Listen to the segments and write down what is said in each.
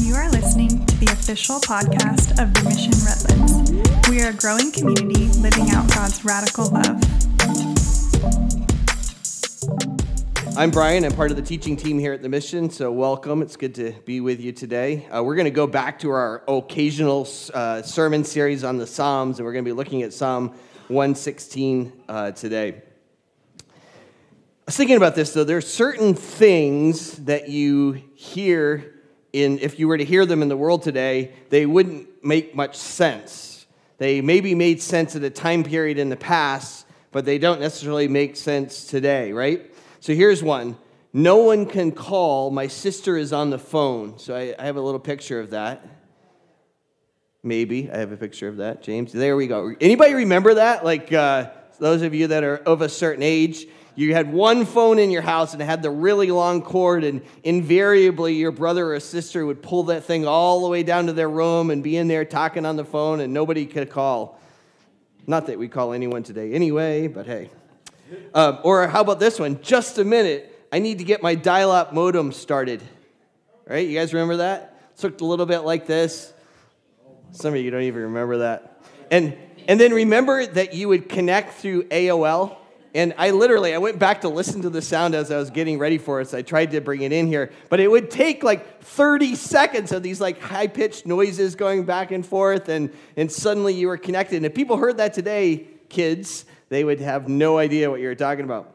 You are listening to the official podcast of The Mission Redlands. We are a growing community living out God's radical love. I'm Brian. I'm part of the teaching team here at The Mission, so welcome. It's good to be with you today. We're going to go back to our occasional sermon series on the Psalms, and we're going to be looking at Psalm 116 today. I was thinking about this, though. There are certain things that you hear if you were to hear them in the world today, they wouldn't make much sense. They maybe made sense at a time period in the past, but they don't necessarily make sense today, right? So here's one. No one can call. My sister is on the phone. So I have a little picture of that. Maybe. I have a picture of that, James. There we go. Anybody remember that? Like those of you that are of a certain age, you had one phone in your house and it had the really long cord, and invariably your brother or sister would pull that thing all the way down to their room and be in there talking on the phone, and nobody could call. Not that we call anyone today anyway, but hey. Or how about this one? Just a minute. I need to get my dial-up modem started. Right? You guys remember that? It looked a little bit like this. Some of you don't even remember that. And then remember that you would connect through AOL. And I went back to listen to the sound as I was getting ready for it, so I tried to bring it in here. But it would take like 30 seconds of these like high-pitched noises going back and forth, and suddenly you were connected. And if people heard that today, kids, they would have no idea what you were talking about.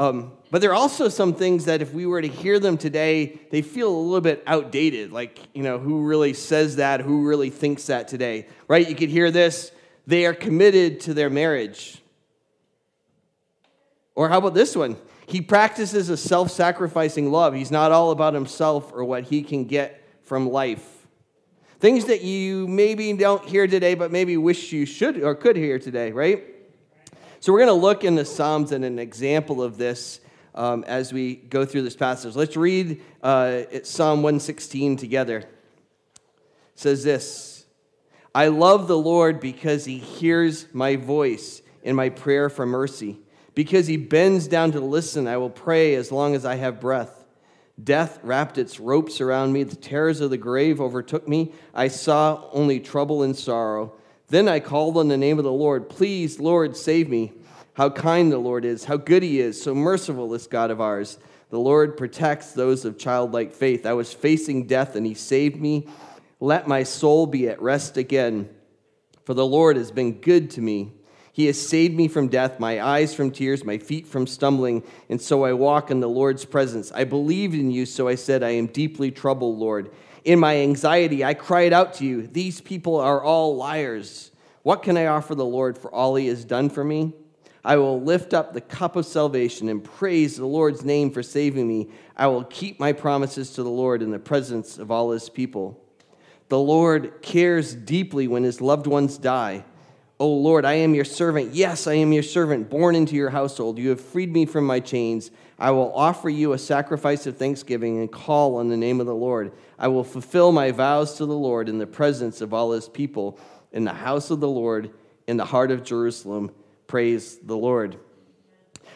But there are also some things that if we were to hear them today, they feel a little bit outdated. Like, you know, who really says that? Who really thinks that today? Right? You could hear this. They are committed to their marriage. Or how about this one? He practices a self-sacrificing love. He's not all about himself or what he can get from life. Things that you maybe don't hear today, but maybe wish you should or could hear today, right? So we're going to look in the Psalms at an example of this as we go through this passage. Let's read Psalm 116 together. It says this, I love the Lord because he hears my voice in my prayer for mercy. Because he bends down to listen, I will pray as long as I have breath. Death wrapped its ropes around me. The terrors of the grave overtook me. I saw only trouble and sorrow. Then I called on the name of the Lord. Please, Lord, save me. How kind the Lord is. How good he is. So merciful, this God of ours. The Lord protects those of childlike faith. I was facing death, and he saved me. Let my soul be at rest again. For the Lord has been good to me. He has saved me from death, my eyes from tears, my feet from stumbling, and so I walk in the Lord's presence. I believed in you, so I said, I am deeply troubled, Lord. In my anxiety, I cried out to you. These people are all liars. What can I offer the Lord for all he has done for me? I will lift up the cup of salvation and praise the Lord's name for saving me. I will keep my promises to the Lord in the presence of all his people. The Lord cares deeply when his loved ones die. O Lord, I am your servant. Yes, I am your servant, born into your household. You have freed me from my chains. I will offer you a sacrifice of thanksgiving and call on the name of the Lord. I will fulfill my vows to the Lord in the presence of all his people, in the house of the Lord, in the heart of Jerusalem. Praise the Lord.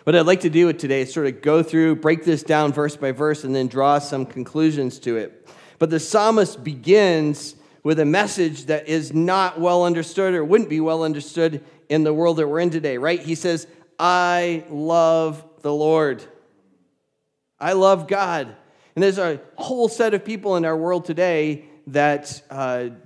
What I'd like to do today is sort of go through, break this down verse by verse, and then draw some conclusions to it. But the psalmist begins with a message that is not well understood or wouldn't be well understood in the world that we're in today, right? He says, I love the Lord. I love God. And there's a whole set of people in our world today that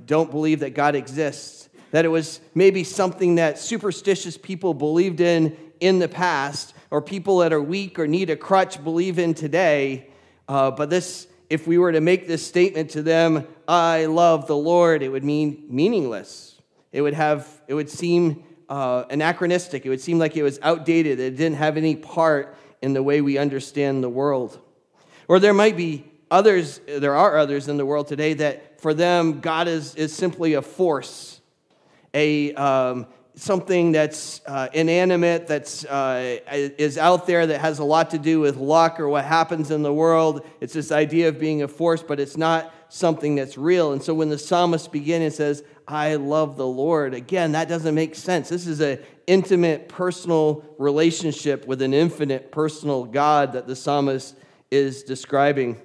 don't believe that God exists, that it was maybe something that superstitious people believed in the past, or people that are weak or need a crutch believe in today, but this if we were to make this statement to them, I love the Lord, it would mean meaningless. It would seem anachronistic. It would seem like it was outdated. It didn't have any part in the way we understand the world. Or there are others in the world today that for them, God is simply a force, something that's inanimate, that's is out there, that has a lot to do with luck or what happens in the world. It's this idea of being a force, but it's not something that's real. And so when the psalmist begins and says, I love the Lord, again, that doesn't make sense. This is an intimate, personal relationship with an infinite, personal God that the psalmist is describing.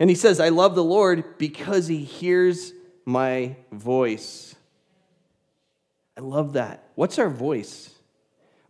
And he says, I love the Lord because he hears my voice. I love that. What's our voice?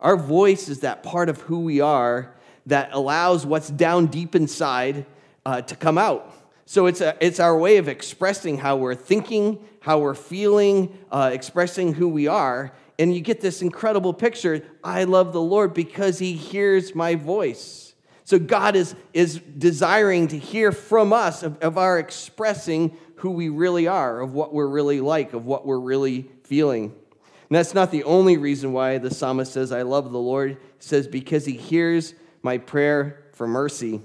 Our voice is that part of who we are that allows what's down deep inside to come out. So it's our way of expressing how we're thinking, how we're feeling, expressing who we are. And you get this incredible picture. I love the Lord because he hears my voice. So God is desiring to hear from us of our expressing who we really are, of what we're really like, of what we're really feeling. And that's not the only reason why the psalmist says, I love the Lord. He says, because he hears my prayer for mercy.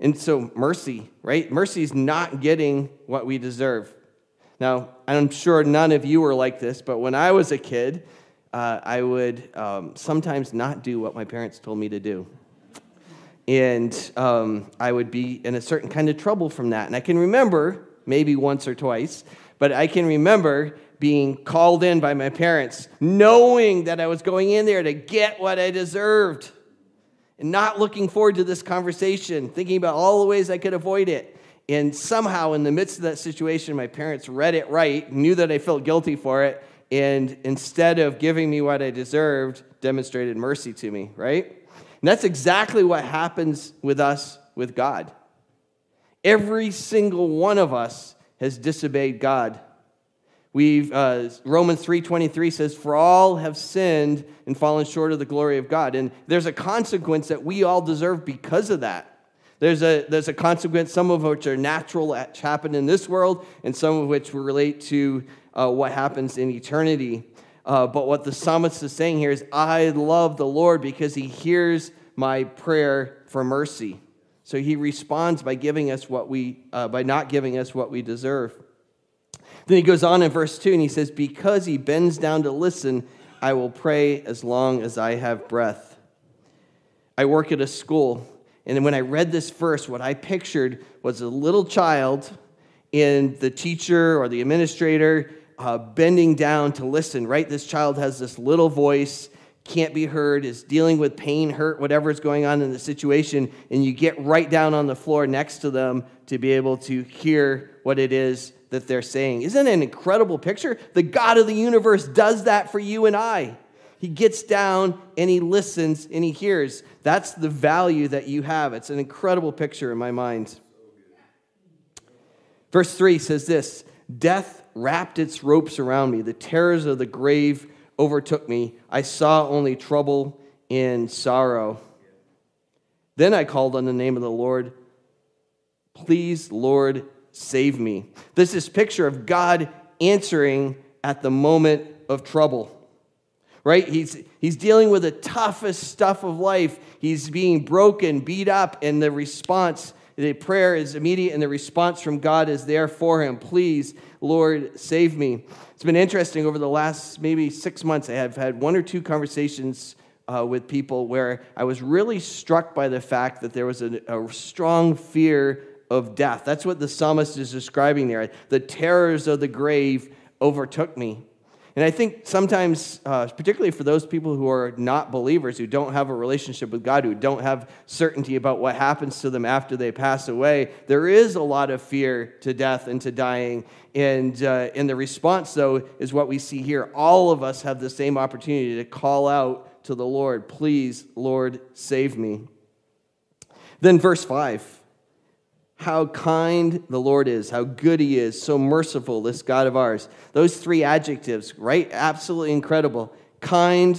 And so mercy, right? Mercy is not getting what we deserve. Now, I'm sure none of you are like this, but when I was a kid, I would sometimes not do what my parents told me to do. And I would be in a certain kind of trouble from that. And I can remember, maybe once or twice, but I can remember being called in by my parents, knowing that I was going in there to get what I deserved, and not looking forward to this conversation, thinking about all the ways I could avoid it. And somehow in the midst of that situation, my parents read it right, knew that I felt guilty for it, and instead of giving me what I deserved, demonstrated mercy to me, right? And that's exactly what happens with us with God. Every single one of us has disobeyed God. Romans 3.23 says, for all have sinned and fallen short of the glory of God. And there's a consequence that we all deserve because of that. There's a consequence, some of which are natural, that happen in this world, and some of which relate to what happens in eternity. But what the psalmist is saying here is, I love the Lord because he hears my prayer for mercy. So he responds by giving us by not giving us what we deserve. Then he goes on in verse 2, and he says, because he bends down to listen, I will pray as long as I have breath. I work at a school, and when I read this verse, what I pictured was a little child and the teacher or the administrator bending down to listen, right? This child has this little voice, can't be heard, is dealing with pain, hurt, whatever is going on in the situation, and you get right down on the floor next to them to be able to hear what it is that they're saying. Isn't it an incredible picture? The God of the universe does that for you and I. He gets down and he listens and he hears. That's the value that you have. It's an incredible picture in my mind. Verse 3 says this, death wrapped its ropes around me. The terrors of the grave overtook me. I saw only trouble and sorrow. Then I called on the name of the Lord. Please, Lord, save me. This is a picture of God answering at the moment of trouble. Right? He's dealing with the toughest stuff of life. He's being broken, beat up, and the response, the prayer is immediate, and the response from God is there for him. Please, Lord, save me. It's been interesting over the last maybe 6 months. I have had one or two conversations with people where I was really struck by the fact that there was a strong fear of death. That's what the psalmist is describing there. The terrors of the grave overtook me. And I think sometimes, particularly for those people who are not believers, who don't have a relationship with God, who don't have certainty about what happens to them after they pass away, there is a lot of fear to death and to dying. And the response, though, is what we see here. All of us have the same opportunity to call out to the Lord, please, Lord, save me. Then verse 5. How kind the Lord is, how good he is, so merciful, this God of ours. Those three adjectives, right? Absolutely incredible. Kind,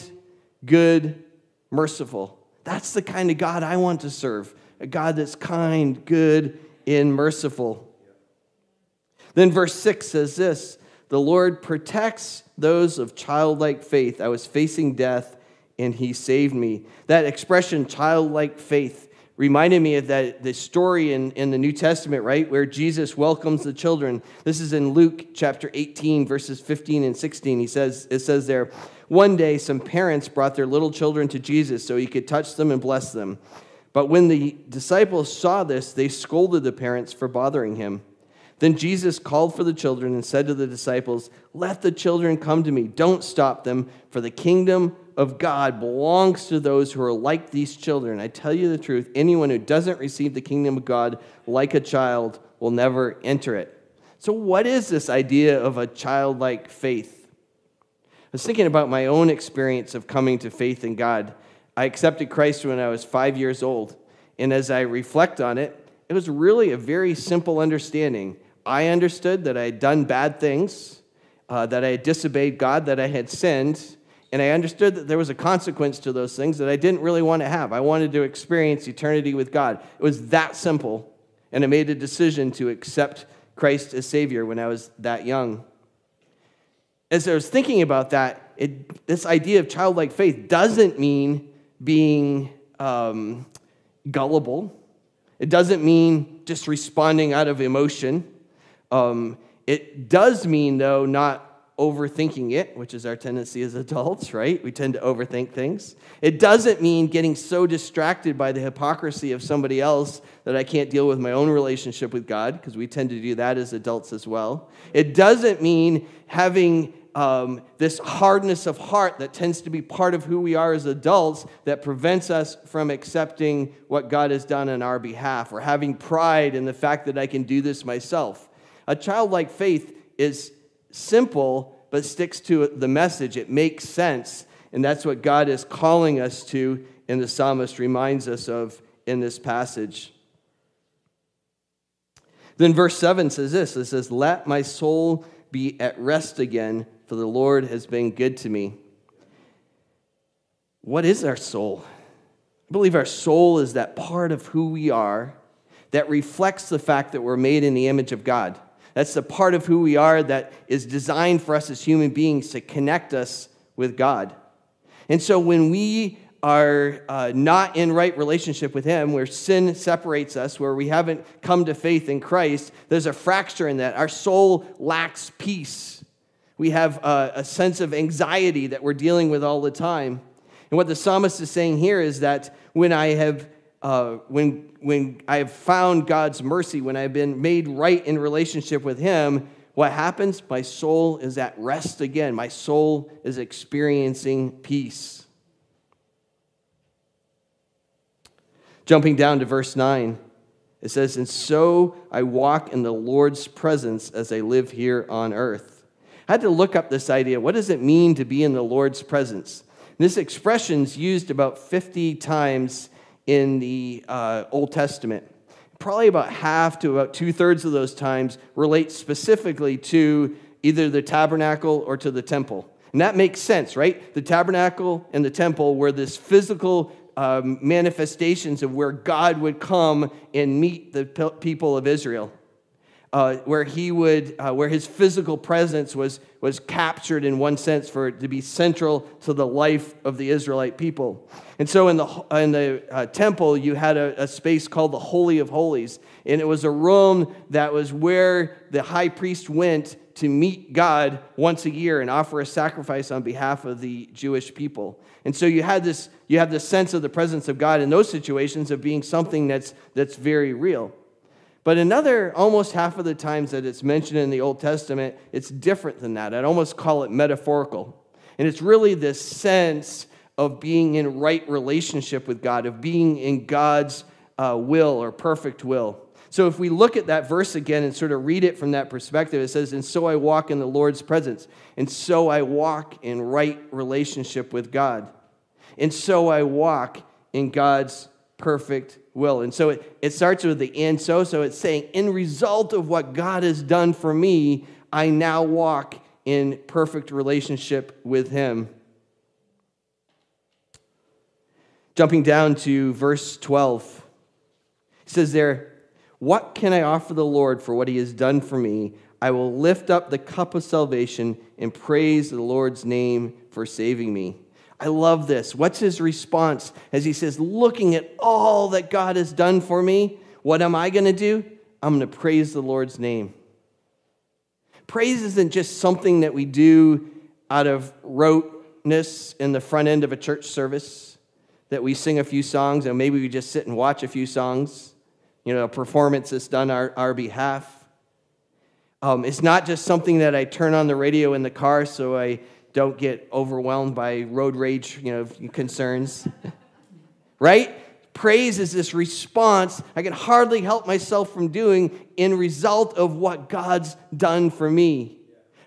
good, merciful. That's the kind of God I want to serve. A God that's kind, good, and merciful. Then verse 6 says this, the Lord protects those of childlike faith. I was facing death, and he saved me. That expression, childlike faith, reminded me of that the story in the New Testament, right, where Jesus welcomes the children. This is in Luke chapter 18, verses 15 and 16. It says there, one day some parents brought their little children to Jesus so he could touch them and bless them. But when the disciples saw this, they scolded the parents for bothering him. Then Jesus called for the children and said to the disciples, let the children come to me. Don't stop them, for the kingdom of God belongs to those who are like these children. I tell you the truth, anyone who doesn't receive the kingdom of God like a child will never enter it. So what is this idea of a childlike faith? I was thinking about my own experience of coming to faith in God. I accepted Christ when I was 5 years old, and as I reflect on it, it was really a very simple understanding. I understood that I had done bad things, that I had disobeyed God, that I had sinned, and I understood that there was a consequence to those things that I didn't really want to have. I wanted to experience eternity with God. It was that simple, and I made a decision to accept Christ as Savior when I was that young. As I was thinking about that, this idea of childlike faith doesn't mean being gullible. It doesn't mean just responding out of emotion. It does mean, though, not overthinking it, which is our tendency as adults, right? We tend to overthink things. It doesn't mean getting so distracted by the hypocrisy of somebody else that I can't deal with my own relationship with God, because we tend to do that as adults as well. It doesn't mean having this hardness of heart that tends to be part of who we are as adults that prevents us from accepting what God has done on our behalf, or having pride in the fact that I can do this myself. A childlike faith is simple, but sticks to the message. It makes sense, and that's what God is calling us to, and the psalmist reminds us of in this passage. Then verse 7 says this. It says, "Let my soul be at rest again, for the Lord has been good to me." What is our soul? I believe our soul is that part of who we are that reflects the fact that we're made in the image of God. That's the part of who we are that is designed for us as human beings to connect us with God. And so when we are not in right relationship with Him, where sin separates us, where we haven't come to faith in Christ, there's a fracture in that. Our soul lacks peace. We have a sense of anxiety that we're dealing with all the time. And what the psalmist is saying here is that when I have found God's mercy, when I've been made right in relationship with Him, what happens? My soul is at rest again. My soul is experiencing peace. Jumping down to verse 9, it says, "And so I walk in the Lord's presence as I live here on earth." I had to look up this idea. What does it mean to be in the Lord's presence? And this expression's used about 50 times in the Old Testament. Probably about half to about two-thirds of those times relate specifically to either the tabernacle or to the temple. And that makes sense, right? The tabernacle and the temple were this physical manifestations of where God would come and meet the people of Israel, where His physical presence was captured in one sense for it to be central to the life of the Israelite people. And so in the temple, you had a space called the Holy of Holies, and it was a room that was where the high priest went to meet God once a year and offer a sacrifice on behalf of the Jewish people. And so you had this sense of the presence of God in those situations of being something that's very real. But another almost half of the times that it's mentioned in the Old Testament, it's different than that. I'd almost call it metaphorical. And it's really this sense of being in right relationship with God, of being in God's will or perfect will. So if we look at that verse again and sort of read it from that perspective, it says, "And so I walk in the Lord's presence." And so I walk in right relationship with God. And so I walk in God's perfect will. And so it starts with the "and so." So it's saying, in result of what God has done for me, I now walk in perfect relationship with Him. Jumping down to verse 12. It says there, "What can I offer the Lord for what He has done for me? I will lift up the cup of salvation and praise the Lord's name for saving me." I love this. What's his response? As he says, looking at all that God has done for me, what am I going to do? I'm going to praise the Lord's name. Praise isn't just something that we do out of roteness in the front end of a church service, that we sing a few songs and maybe we just sit and watch a few songs. You know, a performance that's done our behalf. It's not just something that I turn on the radio in the car so I Don't get overwhelmed by road rage, concerns. Right? Praise is this response I can hardly help myself from doing in result of what God's done for me.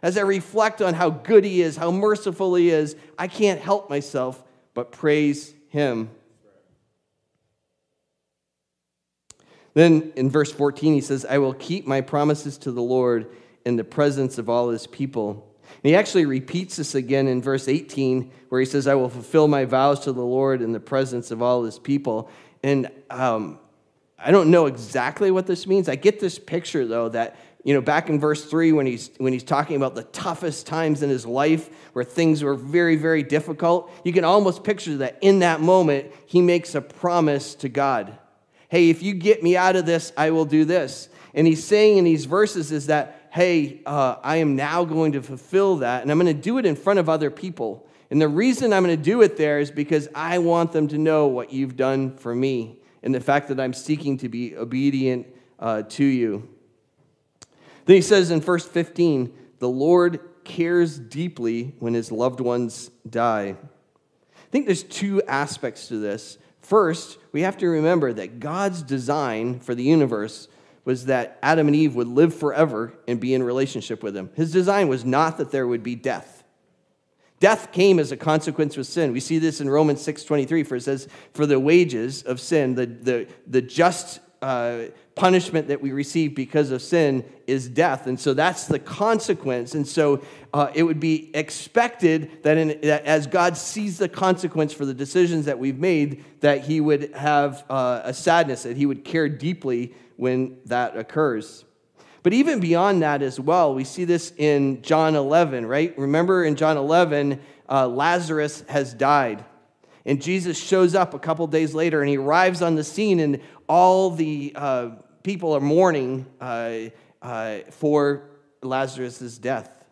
As I reflect on how good he is, how merciful he is, I can't help myself but praise him. Then in verse 14, he says, I will keep my promises to the Lord in the presence of all his people. And he actually repeats this again in verse 18, where he says, I will fulfill my vows to the Lord in the presence of all his people. And I don't know exactly what this means. I get this picture, though, that, back in verse 3, when he's talking about the toughest times in his life, where things were very, very difficult, you can almost picture that in that moment, he makes a promise to God. Hey, if you get me out of this, I will do this. And he's saying in these verses is that, hey, I am now going to fulfill that, and I'm going to do it in front of other people. And the reason I'm going to do it there is because I want them to know what you've done for me and the fact that I'm seeking to be obedient to you. Then he says in verse 15, the Lord cares deeply when his loved ones die. I think there's two aspects to this. First, we have to remember that God's design for the universe was that Adam and Eve would live forever and be in relationship with him. His design was not that there would be death. Death came as a consequence of sin. We see this in Romans 6:23, for it says, for the wages of sin, the just punishment that we receive because of sin is death. And so that's the consequence. And so it would be expected that as God sees the consequence for the decisions that we've made, that he would have a sadness, that he would care deeply when that occurs. But even beyond that as well, we see this in John 11, right? Remember in John 11, Lazarus has died. And Jesus shows up a couple days later, and he arrives on the scene, and all the people are mourning for Lazarus' death.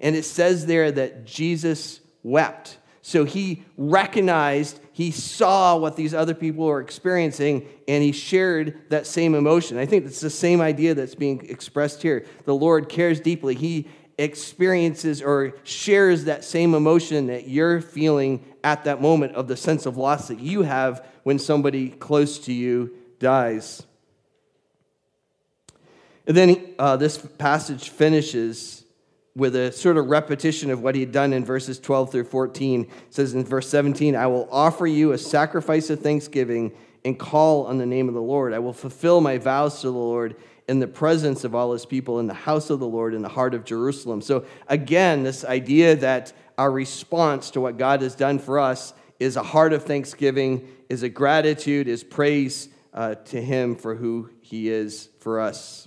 And it says there that Jesus wept. So he recognized, he saw what these other people were experiencing, and he shared that same emotion. I think it's the same idea that's being expressed here. The Lord cares deeply. He experiences or shares that same emotion that you're feeling at that moment of the sense of loss that you have when somebody close to you dies. And then this passage finishes with a sort of repetition of what he had done in verses 12 through 14. It says in verse 17, I will offer you a sacrifice of thanksgiving and call on the name of the Lord. I will fulfill my vows to the Lord in the presence of all his people, in the house of the Lord, in the heart of Jerusalem. So again, this idea that our response to what God has done for us is a heart of thanksgiving, is a gratitude, is praise to him for who he is for us.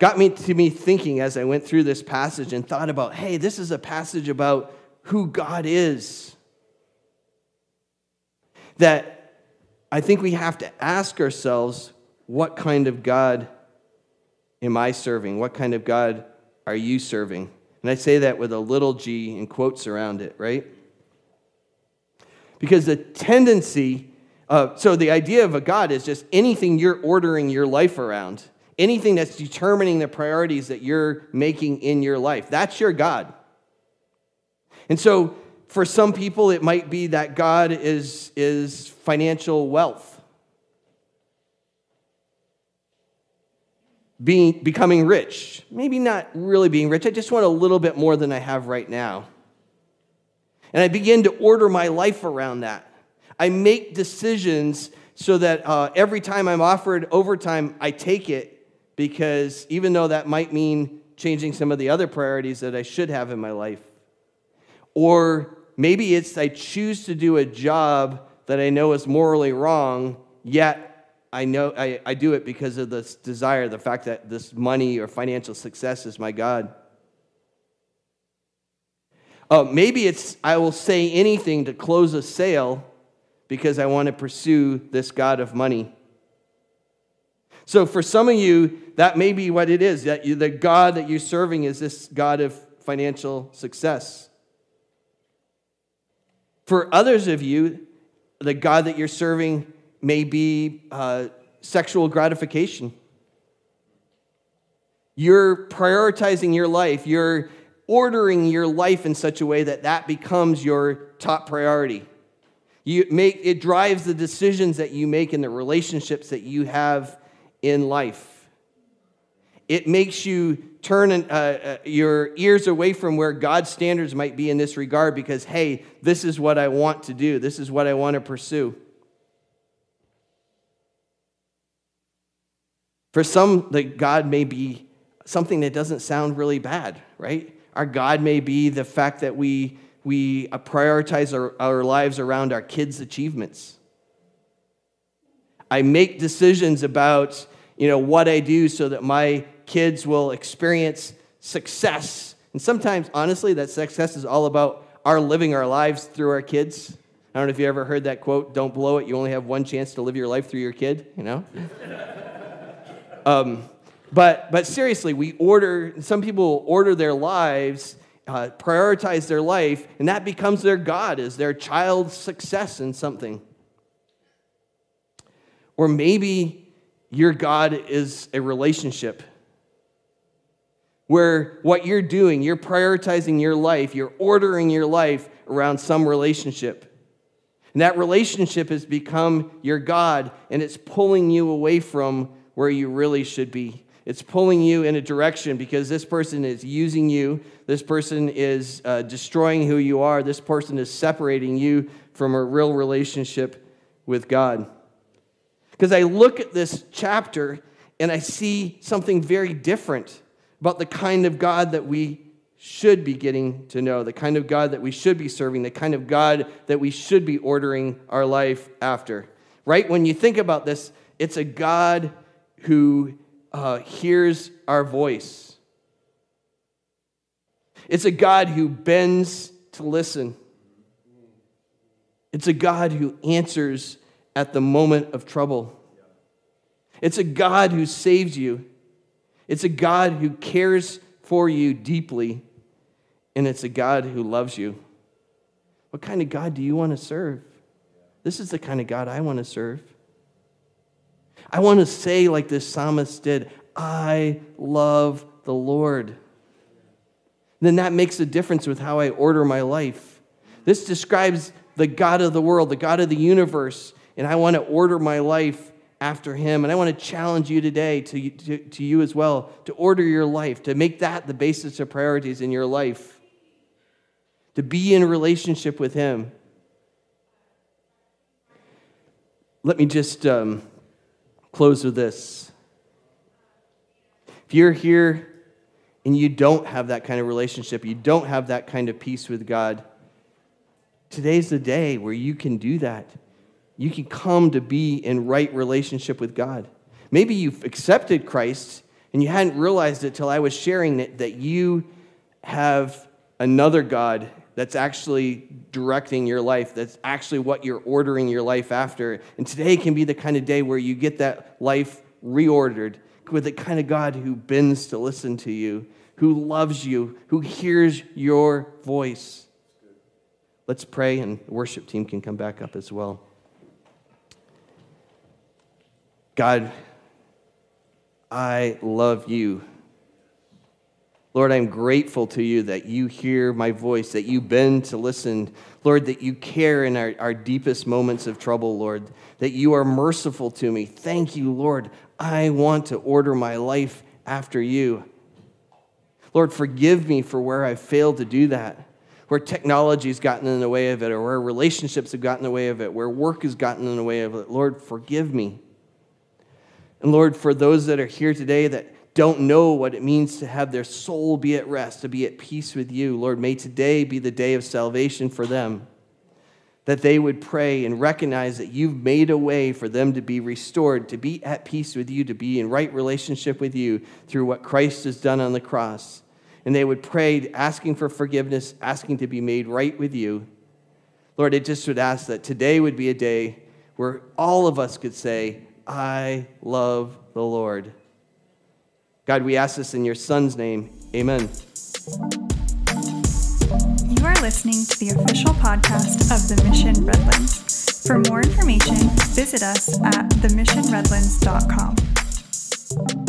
Got me to me thinking as I went through this passage and thought about, hey, this is a passage about who God is. That I think we have to ask ourselves, what kind of God am I serving? What kind of God are you serving? And I say that with a little g and quotes around it, right? Because the tendency, so the idea of a God is just anything you're ordering your life around. Anything that's determining the priorities that you're making in your life. That's your God. And so for some people, it might be that God is financial wealth. Becoming rich. Maybe not really being rich. I just want a little bit more than I have right now. And I begin to order my life around that. I make decisions so that every time I'm offered overtime, I take it, because even though that might mean changing some of the other priorities that I should have in my life. Or maybe it's I choose to do a job that I know is morally wrong, yet I know I do it because of this desire, the fact that this money or financial success is my God. Maybe it's I will say anything to close a sale, because I want to pursue this God of money. So for some of you, that may be what it is, that the God that you're serving is this God of financial success. For others of you, the God that you're serving may be sexual gratification. You're prioritizing your life. You're ordering your life in such a way that that becomes your top priority. It drives the decisions that you make and the relationships that you have in life. It makes you turn your ears away from where God's standards might be in this regard because, hey, this is what I want to do. This is what I want to pursue. For some, God may be something that doesn't sound really bad, right? Our God may be the fact that we prioritize our lives around our kids' achievements. I make decisions about, what I do so that my kids will experience success. And sometimes, honestly, that success is all about our living our lives through our kids. I don't know if you ever heard that quote, don't blow it, you only have one chance to live your life through your kid, But seriously, some people order their lives, prioritize their life, and that becomes their God, is their child's success in something. Or maybe your God is a relationship where what you're doing, you're prioritizing your life, you're ordering your life around some relationship. And that relationship has become your God, and it's pulling you away from where you really should be. It's pulling you in a direction because this person is using you. This person is destroying who you are. This person is separating you from a real relationship with God. Because I look at this chapter and I see something very different about the kind of God that we should be getting to know, the kind of God that we should be serving, the kind of God that we should be ordering our life after. Right? When you think about this, it's a God who hears our voice. It's a God who bends to listen. It's a God who answers at the moment of trouble. It's a God who saves you. It's a God who cares for you deeply. And it's a God who loves you. What kind of God do you want to serve? This is the kind of God I want to serve. I want to say like this psalmist did, I love the Lord. And then that makes a difference with how I order my life. This describes the God of the world, the God of the universe, and I want to order my life after him. And I want to challenge you today, to you as well, to order your life, to make that the basis of priorities in your life, to be in a relationship with him. Let me just close with this. If you're here and you don't have that kind of relationship, you don't have that kind of peace with God, today's the day where you can do that. You can come to be in right relationship with God. Maybe you've accepted Christ and you hadn't realized it till I was sharing it, that you have another God that's actually directing your life, that's actually what you're ordering your life after. And today can be the kind of day where you get that life reordered with the kind of God who bends to listen to you, who loves you, who hears your voice. Let's pray, and the worship team can come back up as well. God, I love you. Lord, I'm grateful to you that you hear my voice, that you bend to listen. Lord, that you care in our deepest moments of trouble, Lord, that you are merciful to me. Thank you, Lord. I want to order my life after you. Lord, forgive me for where I failed to do that, where technology's gotten in the way of it, or where relationships have gotten in the way of it, where work has gotten in the way of it. Lord, forgive me. And Lord, for those that are here today that don't know what it means to have their soul be at rest, to be at peace with you, Lord, may today be the day of salvation for them, that they would pray and recognize that you've made a way for them to be restored, to be at peace with you, to be in right relationship with you through what Christ has done on the cross. And they would pray, asking for forgiveness, asking to be made right with you. Lord, I just would ask that today would be a day where all of us could say, I love the Lord. God, we ask this in your Son's name. Amen. You are listening to the official podcast of The Mission Redlands. For more information, visit us at themissionredlands.com.